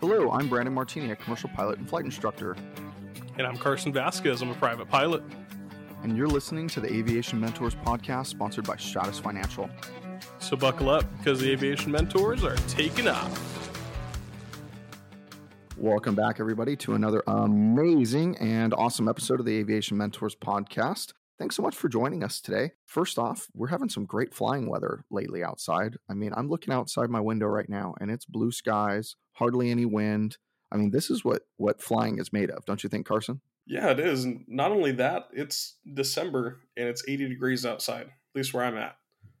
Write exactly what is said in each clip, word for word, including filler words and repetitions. Hello, I'm Brandon Martini, a commercial pilot and flight instructor. And I'm Carson Vasquez, I'm a private pilot. And you're listening to the Aviation Mentors Podcast, sponsored by Stratus Financial. So buckle up, because the Aviation Mentors are taking off. Welcome back, everybody, to another amazing and awesome episode of the Aviation Mentors Podcast. Thanks so much for joining us today. First off, we're having some great flying weather lately outside. I mean, I'm looking outside my window right now, and it's blue skies, hardly any wind. I mean, this is what, what flying is made of, don't you think, Carson? Yeah, it is. Not only that, it's December, and it's eighty degrees outside, at least where I'm at.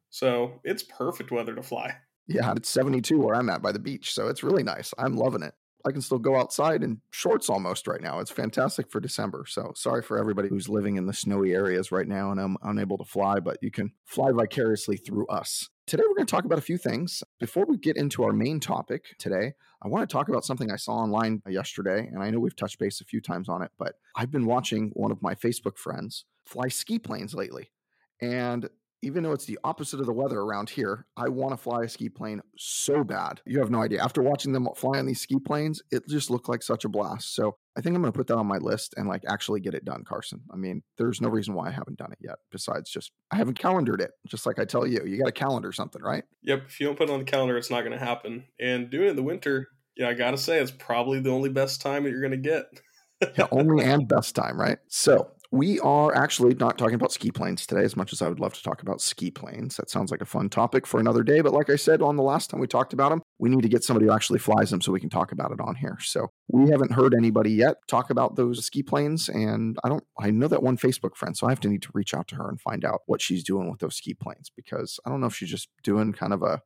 So it's perfect weather to fly. Yeah, it's seventy-two where I'm at by the beach, so it's really nice. I'm loving it. I can still go outside in shorts almost right now. It's fantastic for December. So sorry for everybody who's living in the snowy areas right now and I'm unable to fly, but you can fly vicariously through us. Today, we're going to talk about a few things. Before we get into our main topic today, I want to talk about something I saw online yesterday, and I know we've touched base a few times on it, but I've been watching one of my Facebook friends fly ski planes lately. And even though it's the opposite of the weather around here, I want to fly a ski plane so bad. You have no idea. After watching them fly on these ski planes, it just looked like such a blast. So I think I'm going to put that on my list and like actually get it done, Carson. I mean, there's no reason why I haven't done it yet. Besides just, I haven't calendared it. Just like I tell you, you got to calendar something, right? Yep. If you don't put it on the calendar, it's not going to happen. And doing it in the winter, yeah, I got to say, it's probably the only best time that you're going to get. Yeah, only and best time, right? So we are actually not talking about ski planes today, as much as I would love to talk about ski planes. That sounds like a fun topic for another day. But like I said, on the last time we talked about them, we need to get somebody who actually flies them so we can talk about it on here. So we haven't heard anybody yet talk about those ski planes. And I don't, I know that one Facebook friend, so I have to need to reach out to her and find out what she's doing with those ski planes, because I don't know if she's just doing kind of a,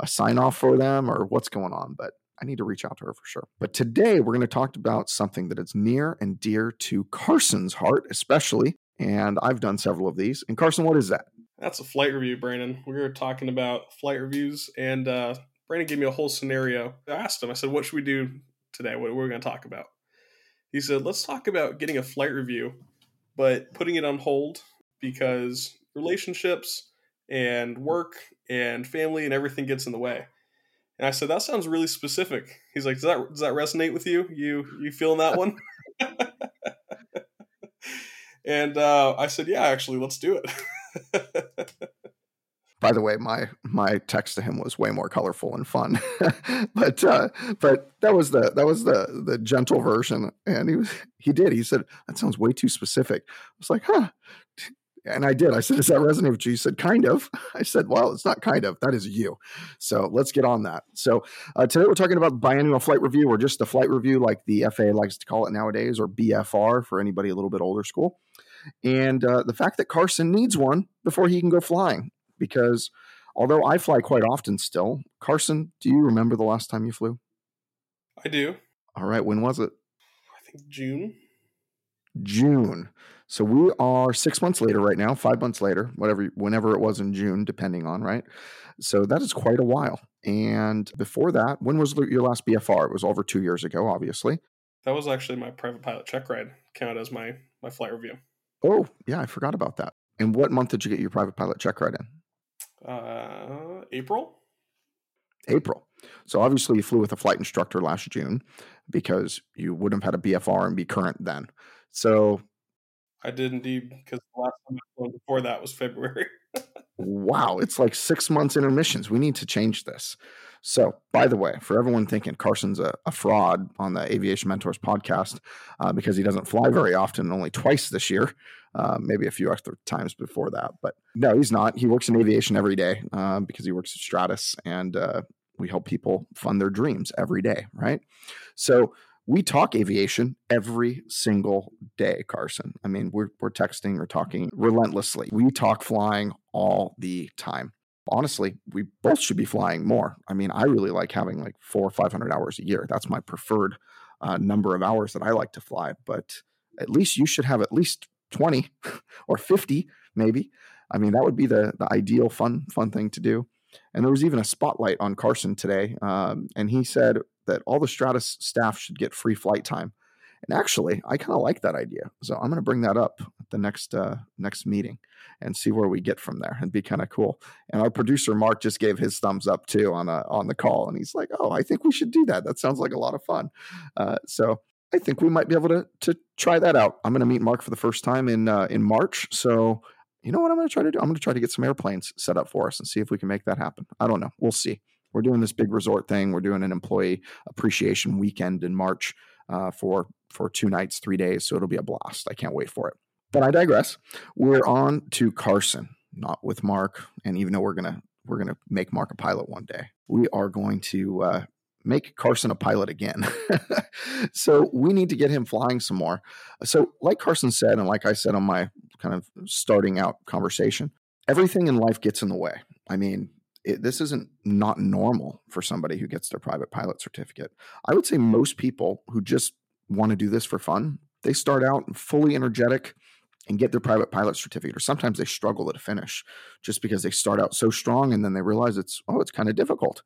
a sign off for them or what's going on, but I need to reach out to her for sure. But today we're going to talk about something that is near and dear to Carson's heart, especially. And I've done several of these. And Carson, what is that? That's a flight review, Brandon. We were talking about flight reviews, and uh, Brandon gave me a whole scenario. I asked him, I said, what should we do today? What are we going to talk about? He said, let's talk about getting a flight review, but putting it on hold because relationships and work and family and everything gets in the way. And I said, that sounds really specific. He's like, does that does that resonate with you? You you feeling that one? And uh, I said, yeah, actually, let's do it. By the way, my my text to him was way more colorful and fun, but uh, but that was the that was the the gentle version. And he was he did he said that sounds way too specific. I was like, huh. And I did. I said, does that resonate with you? He said, kind of. I said, well, it's not kind of. That is you. So let's get on that. So uh, today we're talking about biannual flight review, or just a flight review like the F A A likes to call it nowadays, or B F R for anybody a little bit older school. And uh, the fact that Carson needs one before he can go flying, because although I fly quite often still, Carson, do you remember the last time you flew? I do. All right. When was it? I think June. June. So we are six months later right now, five months later, whatever, whenever it was in June, depending on, right? So that is quite a while. And before that, when was your last B F R? It was over two years ago, obviously. That was actually my private pilot check ride, counted as my, my flight review. Oh, yeah, I forgot about that. And what month did you get your private pilot check ride in? Uh, April. April. So obviously you flew with a flight instructor last June, because you wouldn't have had a B F R and be current then. So I did indeed, because the last time I flew before that was February. Wow. It's like six months intermissions. We need to change this. So by the way, for everyone thinking Carson's a, a fraud on the Aviation Mentors Podcast uh, because he doesn't fly very often, only twice this year, uh, maybe a few extra times before that. But no, he's not. He works in aviation every day uh, because he works at Stratus, and uh, we help people fund their dreams every day. Right. So we talk aviation every single day, Carson. I mean, we're we're texting, we're talking relentlessly. We talk flying all the time. Honestly, we both should be flying more. I mean, I really like having like four or five hundred hours a year. That's my preferred uh, number of hours that I like to fly. But at least you should have at least twenty or fifty, maybe. I mean, that would be the the ideal fun fun thing to do. And there was even a spotlight on Carson today, um, and he said that all the Stratus staff should get free flight time. And actually, I kind of like that idea. So I'm going to bring that up at the next uh, next meeting and see where we get from there. It'd be kind of cool. And our producer, Mark, just gave his thumbs up too on a, on the call. And he's like, oh, I think we should do that. That sounds like a lot of fun. Uh, so I think we might be able to to try that out. I'm going to meet Mark for the first time in uh, in March. So you know what I'm going to try to do? I'm going to try to get some airplanes set up for us and see if we can make that happen. I don't know. We'll see. We're doing this big resort thing. We're doing an employee appreciation weekend in March uh, for, for two nights, three days. So it'll be a blast. I can't wait for it. But I digress. We're on to Carson, not with Mark. And even though we're going to, we're going to make Mark a pilot one day, we are going to uh, make Carson a pilot again. So we need to get him flying some more. So like Carson said, and like I said on my kind of starting out conversation, everything in life gets in the way. I mean, It, this isn't not normal for somebody who gets their private pilot certificate. I would say most people who just want to do this for fun, they start out fully energetic and get their private pilot certificate, or sometimes they struggle to finish just because they start out so strong and then they realize it's, oh, it's kind of difficult.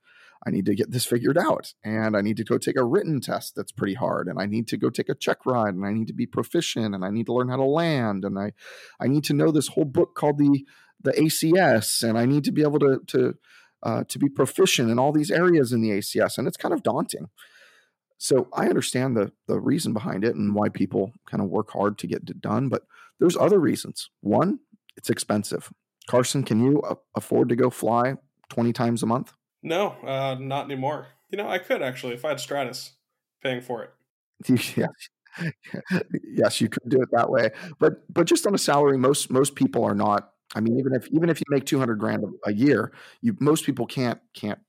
I need to get this figured out, and I need to go take a written test that's pretty hard, and I need to go take a check ride, and I need to be proficient, and I need to learn how to land, and I, I need to know this whole book called the the A C S, and I need to be able to to uh, to be proficient in all these areas in the A C S, and it's kind of daunting. So I understand the the reason behind it and why people kind of work hard to get it done, but there's other reasons. One, it's expensive. Carson, can you uh, afford to go fly twenty times a month? No, uh, not anymore. You know, I could actually if I had Stratus paying for it. Yeah. Yes, you could do it that way, but but just on a salary, most most people are not. I mean, even if even if you make two hundred grand a year, you most people can't can't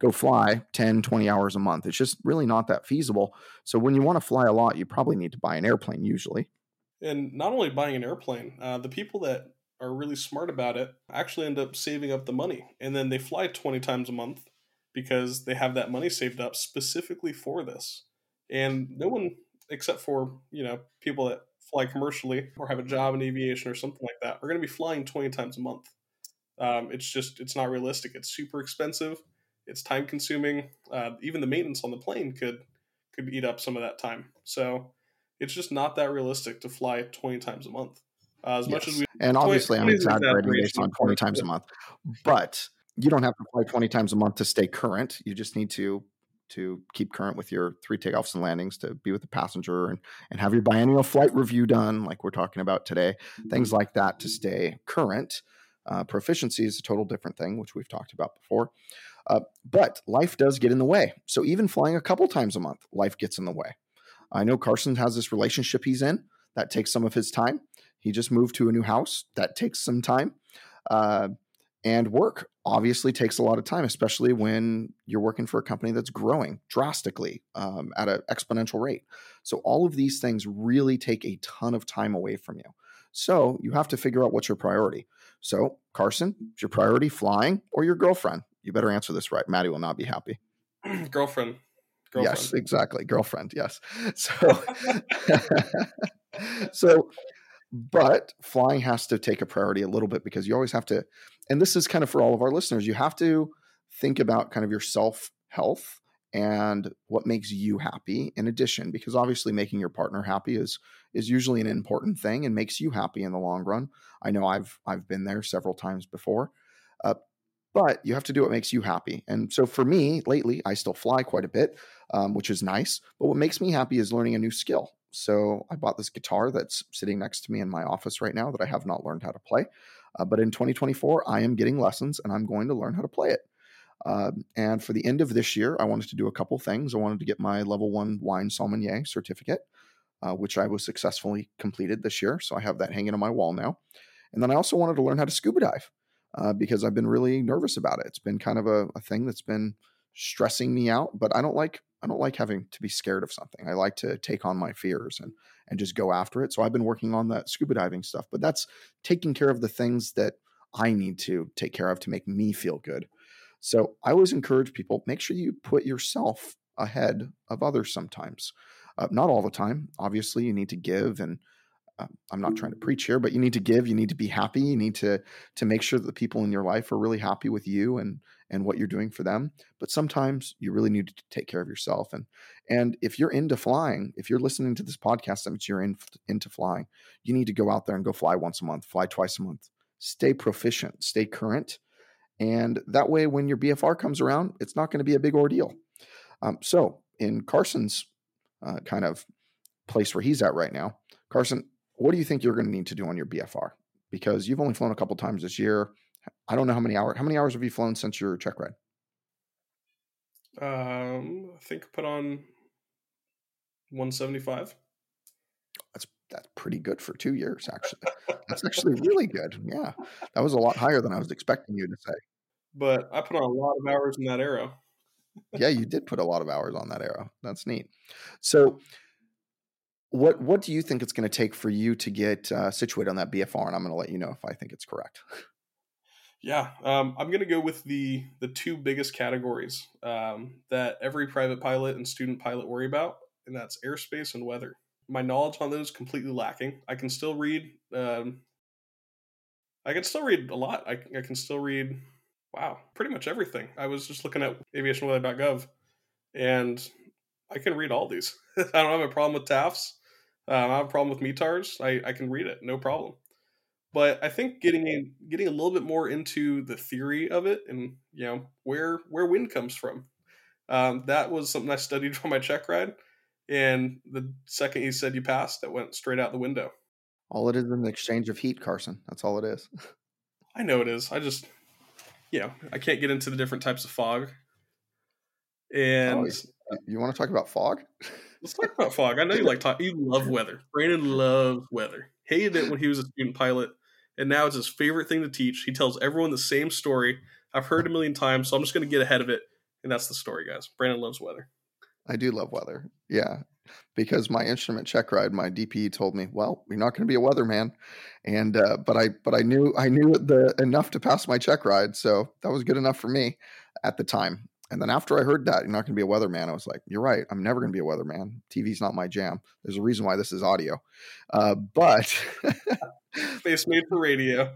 go fly ten, twenty hours a month. It's just really not that feasible. So when you want to fly a lot, you probably need to buy an airplane usually. And not only buying an airplane, uh, the people that are really smart about it actually end up saving up the money. And then they fly twenty times a month because they have that money saved up specifically for this. And no one, except for, you know, people that fly commercially or have a job in aviation or something like that, are going to be flying twenty times a month. Um, it's just, it's not realistic. It's super expensive. It's time consuming. Uh, even the maintenance on the plane could, could eat up some of that time. So it's just not that realistic to fly twenty times a month. Uh, as yes. much as we and obviously I'm exaggerating based on twenty times a month, but you don't have to fly twenty times a month to stay current. You just need to to keep current with your three takeoffs and landings, to be with the passenger, and and have your biannual flight review done, like we're talking about today. Things like that to stay current. Uh, proficiency is a total different thing, which we've talked about before. Uh, but life does get in the way. So even flying a couple times a month, life gets in the way. I know Carson has this relationship he's in that takes some of his time. He just moved to a new house. That takes some time. Uh, and work obviously takes a lot of time, especially when you're working for a company that's growing drastically um, at an exponential rate. So all of these things really take a ton of time away from you. So you have to figure out what's your priority. So Carson, is your priority flying or your girlfriend? You better answer this right. Maddie will not be happy. Girlfriend. Girlfriend. Yes, exactly. Girlfriend. Yes. So, so, but flying has to take a priority a little bit because you always have to, and this is kind of for all of our listeners, you have to think about kind of your self-health and what makes you happy in addition, because obviously making your partner happy is is usually an important thing and makes you happy in the long run. I know I've I've been there several times before, uh, but you have to do what makes you happy. And so for me, lately, I still fly quite a bit, um, which is nice, but what makes me happy is learning a new skill. So I bought this guitar that's sitting next to me in my office right now that I have not learned how to play. Uh, but in twenty twenty-four, I am getting lessons and I'm going to learn how to play it. Uh, and for the end of this year, I wanted to do a couple things. I wanted to get my level one wine sommelier certificate, uh, which I was successfully completed this year. So I have that hanging on my wall now. And then I also wanted to learn how to scuba dive uh, because I've been really nervous about it. It's been kind of a, a thing that's been stressing me out, but I don't like I don't like having to be scared of something. I like to take on my fears and and just go after it. So I've been working on that scuba diving stuff, but that's taking care of the things that I need to take care of to make me feel good. So I always encourage people, make sure you put yourself ahead of others sometimes. Uh, not all the time. Obviously, you need to give and um, I'm not trying to preach here, but you need to give, you need to be happy. You need to, to make sure that the people in your life are really happy with you and, and what you're doing for them. But sometimes you really need to take care of yourself. And, and if you're into flying, if you're listening to this podcast, that means you're in, into flying, you need to go out there and go fly once a month, fly twice a month, stay proficient, stay current. And that way, when your B F R comes around, it's not going to be a big ordeal. Um, so in Carson's uh, kind of place where he's at right now, Carson, what do you think you're going to need to do on your B F R? Because you've only flown a couple times this year. I don't know how many hours. How many hours have you flown since your check ride? Um, I think put on one seventy-five. That's that's pretty good for two years, actually. That's actually really good. Yeah, that was a lot higher than I was expecting you to say. But I put on a lot of hours in that arrow. Yeah, you did put a lot of hours on that arrow. That's neat. So what what do you think it's going to take for you to get uh, situated on that B F R? And I'm going to let you know if I think it's correct. Yeah, um, I'm going to go with the the two biggest categories um, that every private pilot and student pilot worry about, and that's airspace and weather. My knowledge on those is completely lacking. I can still read. Um, I can still read a lot. I, I can still read. Wow, pretty much everything. I was just looking at aviation weather dot gov, and I can read all these. I don't have a problem with T A Fs. Um, I have a problem with METARs. I, I can read it, no problem. But I think getting in, getting a little bit more into the theory of it, and you know where where wind comes from, um, that was something I studied for my check ride. And the second you said you passed, that went straight out the window. All it is is an exchange of heat, Carson. That's all it is. I know it is. I just, you know, I can't get into the different types of fog. And oh, you want to talk about fog? Let's talk about fog. I know you like talk. You love weather. Brandon loves weather. Hated it when he was a student pilot, and now it's his favorite thing to teach. He tells everyone the same story. I've heard a million times, so I'm just going to get ahead of it. And that's the story, guys. Brandon loves weather. I do love weather. Yeah. Because my instrument check ride, my D P E told me, well, you're not going to be a weatherman. And, uh, but I, but I knew, I knew the enough to pass my check ride. So that was good enough for me at the time. And then after I heard that, you're not going to be a weatherman, I was like, you're right. I'm never going to be a weatherman. T V's not my jam. There's a reason why this is audio. Uh, but face made for radio.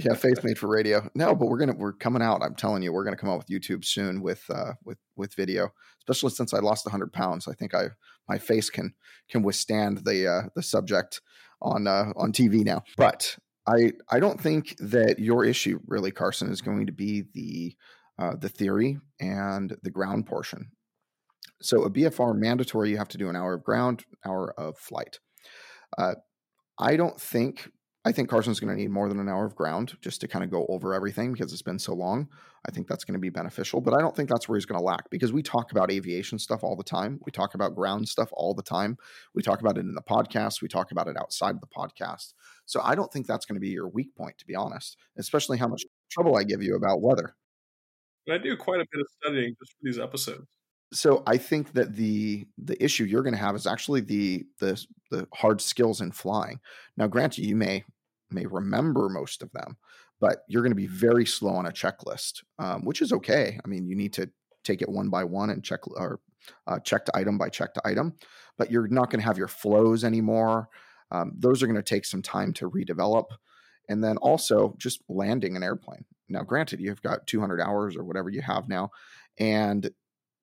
Yeah, face made for radio. No, but we're gonna we're coming out. I'm telling you, we're gonna come out with YouTube soon with uh, with with video, especially since I lost one hundred pounds. I think I my face can can withstand the uh, the subject on uh, on T V now. But I I don't think that your issue really, Carson, is going to be the uh, the theory and the ground portion. So a B F R mandatory, you have to do an hour of ground, hour of flight. Uh, I don't think. I think Carson's going to need more than an hour of ground just to kind of go over everything because it's been so long. I think that's going to be beneficial, but I don't think that's where he's going to lack because we talk about aviation stuff all the time. We talk about ground stuff all the time. We talk about it in the podcast. We talk about it outside the podcast. So I don't think that's going to be your weak point, to be honest, especially how much trouble I give you about weather. And I do quite a bit of studying just for these episodes. So I think that the the issue you're going to have is actually the the the hard skills in flying. Now, granted, you may may remember most of them, but you're going to be very slow on a checklist, um, which is okay. I mean, you need to take it one by one and check or uh, check to item by check to item, but you're not going to have your flows anymore. Um, those are going to take some time to redevelop. And then also just landing an airplane. Now, granted, you've got two hundred hours or whatever you have now. And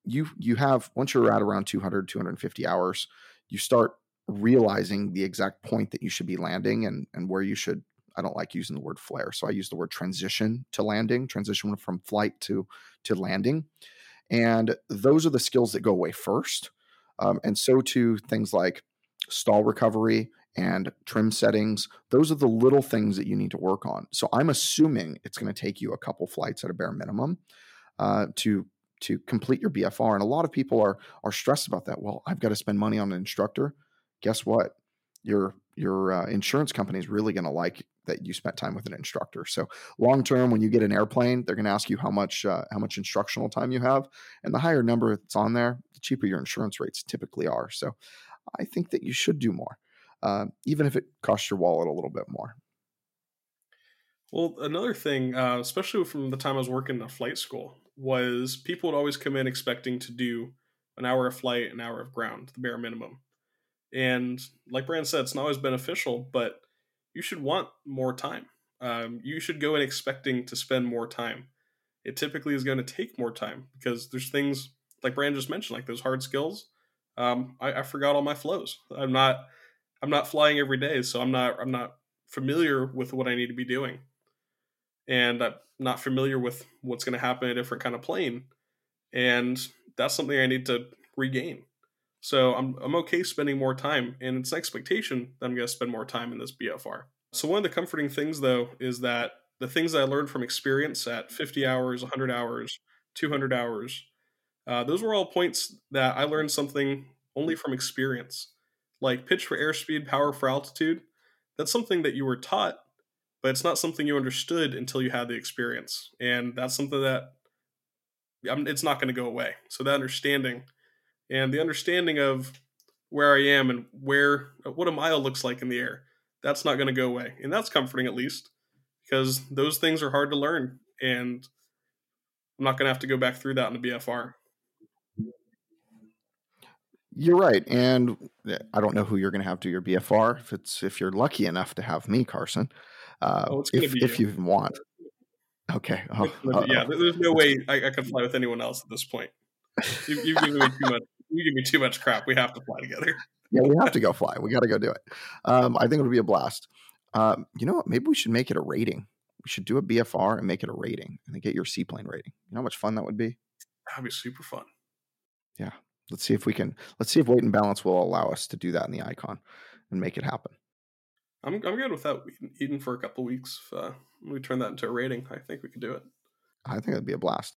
you, you have, once you're at around two hundred, two hundred fifty hours, you start realizing the exact point that you should be landing and, and where you should. I don't like using the word flare, so I use the word transition to landing, transition from flight to, to landing. And those are the skills that go away first. Um, and so too things like stall recovery and trim settings. Those are the little things that you need to work on. So I'm assuming it's going to take you a couple flights at a bare minimum uh, to to complete your B F R. And a lot of people are are stressed about that. Well, I've got to spend money on an instructor. Guess what? Your your uh, insurance company is really going to like that you spent time with an instructor. So long term, when you get an airplane, they're going to ask you how much uh, how much instructional time you have, and the higher number it's on there, the cheaper your insurance rates typically are. So I think that you should do more, uh, even if it costs your wallet a little bit more. Well, another thing, uh, especially from the time I was working in a flight school, was people would always come in expecting to do an hour of flight, an hour of ground, the bare minimum. And like Brandon said, it's not always beneficial, but you should want more time. Um, you should go in expecting to spend more time. It typically is going to take more time because there's things like Brandon just mentioned, like those hard skills. Um, I, I forgot all my flows. I'm not, I'm not flying every day, so I'm not, I'm not familiar with what I need to be doing, and I'm not familiar with what's going to happen in a different kind of plane. And that's something I need to regain. So I'm, I'm okay spending more time, and it's an expectation that I'm going to spend more time in this B F R. So one of the comforting things though, is that the things that I learned from experience at fifty hours, one hundred hours, two hundred hours, uh, those were all points that I learned something only from experience, like pitch for airspeed, power for altitude. That's something that you were taught, but it's not something you understood until you had the experience. And that's something that I'm, it's not going to go away. So that understanding and the understanding of where I am and where, what a mile looks like in the air, that's not going to go away. And that's comforting, at least, because those things are hard to learn, and I'm not going to have to go back through that in the B F R. You're right. And I don't know who you're going to have do your B F R. If it's, if you're lucky enough to have me, Carson, uh, oh, it's gonna if, be if you even want. Okay. Oh, yeah. Uh-oh. There's no way I, I can fly with anyone else at this point. You, you give me too much. You give me too much crap. We have to fly together. Yeah. We have to go fly. We got to go do it. Um, I think it'll be a blast. Um, you know what? Maybe we should make it a rating. We should do a B F R and make it a rating, and then get your seaplane rating. You know how much fun that would be? That'd be super fun. Yeah. Let's see if we can, let's see if weight and balance will allow us to do that in the icon and make it happen. I'm I'm good with that. Eden for a couple of weeks. If, uh, we turn that into a rating. I think we could do it. I think that'd be a blast.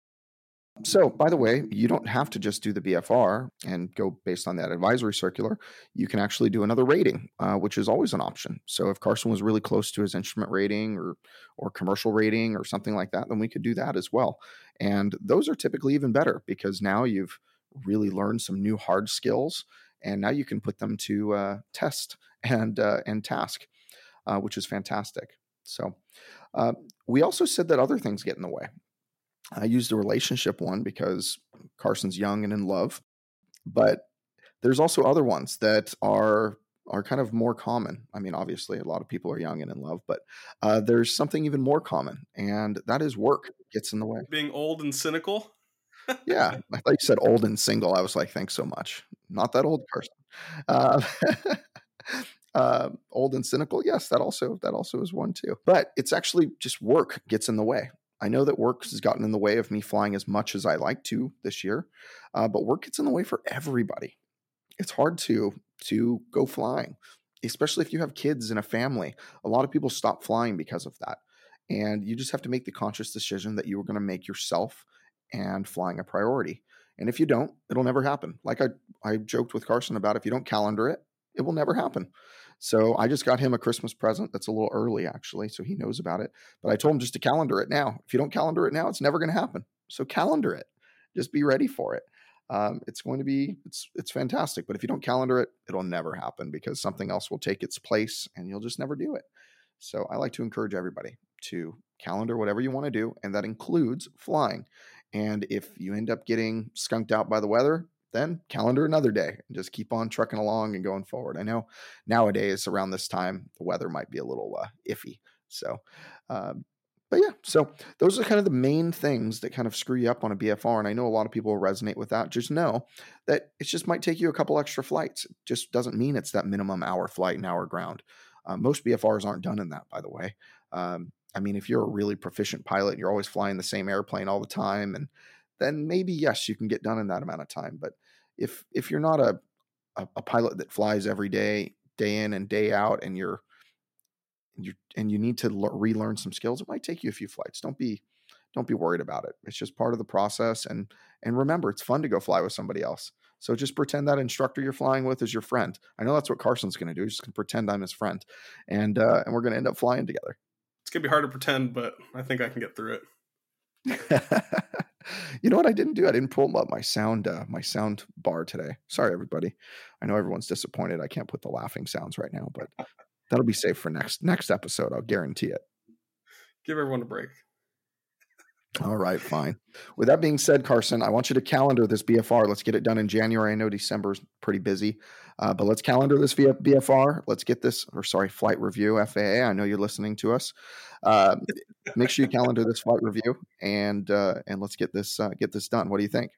So by the way, you don't have to just do the B F R and go based on that advisory circular. You can actually do another rating, uh, which is always an option. So if Carson was really close to his instrument rating or, or commercial rating or something like that, then we could do that as well. And those are typically even better because now you've really learn some new hard skills, and now you can put them to uh, test and uh, and task, uh, which is fantastic. So uh, we also said that other things get in the way. I used the relationship one because Carson's young and in love, but there's also other ones that are are kind of more common. I mean, obviously, a lot of people are young and in love, but uh, there's something even more common, and that is work gets in the way. Being old and cynical. Yeah, I thought you said old and single. I was like, thanks so much. Not that old, Carson. Uh, uh, old and cynical. Yes, that also that also is one too. But it's actually just work gets in the way. I know that work has gotten in the way of me flying as much as I like to this year, uh, but work gets in the way for everybody. It's hard to to go flying, especially if you have kids and a family. A lot of people stop flying because of that, and you just have to make the conscious decision that you were going to make yourself and flying a priority. And if you don't, it'll never happen. Like I, I joked with Carson about, if you don't calendar it, it will never happen. So I just got him a Christmas present. That's a little early actually. So he knows about it, but I told him just to calendar it now. If you don't calendar it now, it's never going to happen. So calendar it, just be ready for it. Um, it's going to be, it's, it's fantastic, but if you don't calendar it, it'll never happen because something else will take its place and you'll just never do it. So I like to encourage everybody to calendar whatever you want to do. And that includes flying. And if you end up getting skunked out by the weather, then calendar another day and just keep on trucking along and going forward. I know nowadays around this time, the weather might be a little uh, iffy. So, um, but yeah, so those are kind of the main things that kind of screw you up on a B F R. And I know a lot of people will resonate with that. Just know that it just might take you a couple extra flights. It just doesn't mean it's that minimum hour flight and hour ground. Uh, most B F Rs aren't done in that, by the way. Um, I mean, if you're a really proficient pilot and you're always flying the same airplane all the time, and then maybe, yes, you can get done in that amount of time. But if if you're not a, a, a pilot that flies every day, day in and day out, and you're you and you need to le- relearn some skills, it might take you a few flights. Don't be don't be worried about it. It's just part of the process. And and remember, it's fun to go fly with somebody else. So just pretend that instructor you're flying with is your friend. I know that's what Carson's going to do. He's just going to pretend I'm his friend, and uh, and we're going to end up flying together. It's going to be hard to pretend, but I think I can get through it. You know what I didn't do? I didn't pull up my sound, uh, my sound bar today. Sorry, everybody. I know everyone's disappointed. I can't put the laughing sounds right now, but that'll be safe for next, next episode. I'll guarantee it. Give everyone a break. All right, fine. With that being said, Carson, I want you to calendar this B F R. Let's get it done in January. I know December's pretty busy, uh, but let's calendar this via B F R. Let's get this, or sorry, flight review, F A A. I know you're listening to us. Uh, make sure you calendar this flight review, and uh, and let's get this uh, get this done. What do you think?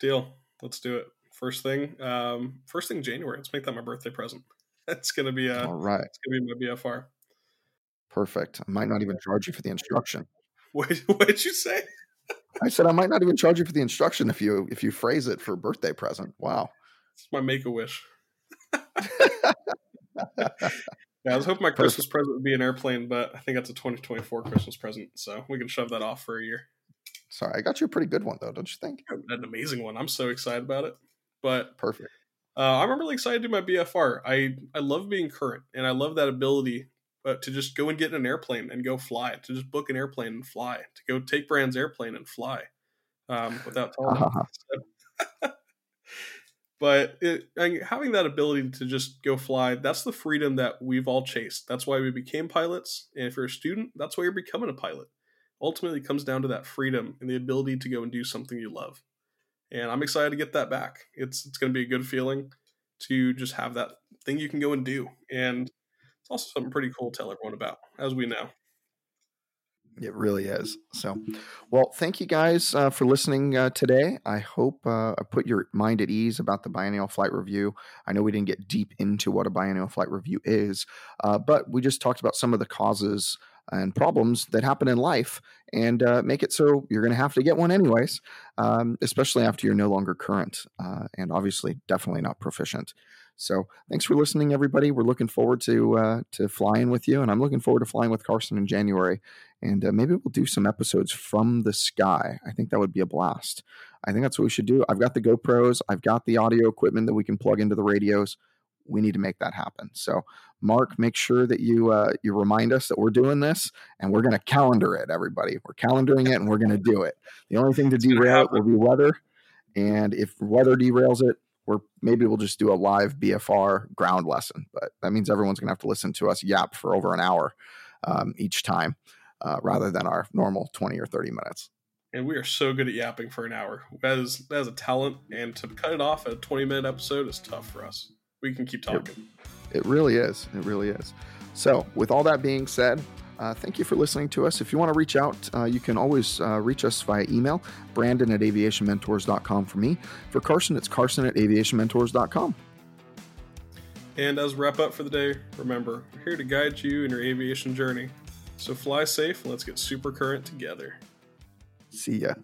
Deal. Let's do it. First thing, um, first thing January. Let's make that my birthday present. That's gonna be a, all right. It's gonna be my B F R. Perfect. I might not even charge you for the instruction. What did you say? I said I might not even charge you for the instruction if you if you phrase it for a birthday present. Wow, it's my make a wish. Yeah, I was hoping my Christmas Perfect. present would be an airplane, but I think that's a twenty twenty-four Christmas present, so we can shove that off for a year. Sorry, I got you a pretty good one though, don't you think? An amazing one. I'm so excited about it. But perfect. Uh, I'm really excited to do my B F R. I I love being current, and I love that ability. But to just go and get in an airplane and go fly, to just book an airplane and fly, to go take Brand's airplane and fly um, without telling them. But it, and having that ability to just go fly, that's the freedom that we've all chased. That's why we became pilots. And if you're a student, that's why you're becoming a pilot. Ultimately, it comes down to that freedom and the ability to go and do something you love. And I'm excited to get that back. It's, it's going to be a good feeling to just have that thing you can go and do. And also something pretty cool to tell everyone about, as we know. It really is. So, well, thank you guys uh, for listening uh, today. I hope uh, I put your mind at ease about the biennial flight review. I know we didn't get deep into what a biennial flight review is, uh, but we just talked about some of the causes and problems that happen in life and uh, make it so you're going to have to get one anyways, um, especially after you're no longer current uh, and obviously definitely not proficient. So thanks for listening, everybody. We're looking forward to uh, to flying with you, and I'm looking forward to flying with Carson in January. And uh, maybe we'll do some episodes from the sky. I think that would be a blast. I think that's what we should do. I've got the GoPros. I've got the audio equipment that we can plug into the radios. We need to make that happen. So, Mark, make sure that you uh, you remind us that we're doing this, and we're going to calendar it, everybody. We're calendaring it, and we're going to do it. The only thing to derail it will be weather, and if weather derails it, we're maybe we'll just do a live B F R ground lesson. But that means everyone's going to have to listen to us yap for over an hour um, each time uh, rather than our normal twenty or thirty minutes. And we are so good at yapping for an hour. That is, that is a talent, and to cut it off at a twenty-minute episode is tough for us. We can keep talking. It, it really is. It really is. So with all that being said, uh, thank you for listening to us. If you want to reach out, uh, you can always uh, reach us via email, Brandon at aviation mentors dot com for me. For Carson, it's Carson at aviation mentors dot com. And as we wrap up for the day, remember, we're here to guide you in your aviation journey. So fly safe, and let's get super current together. See ya.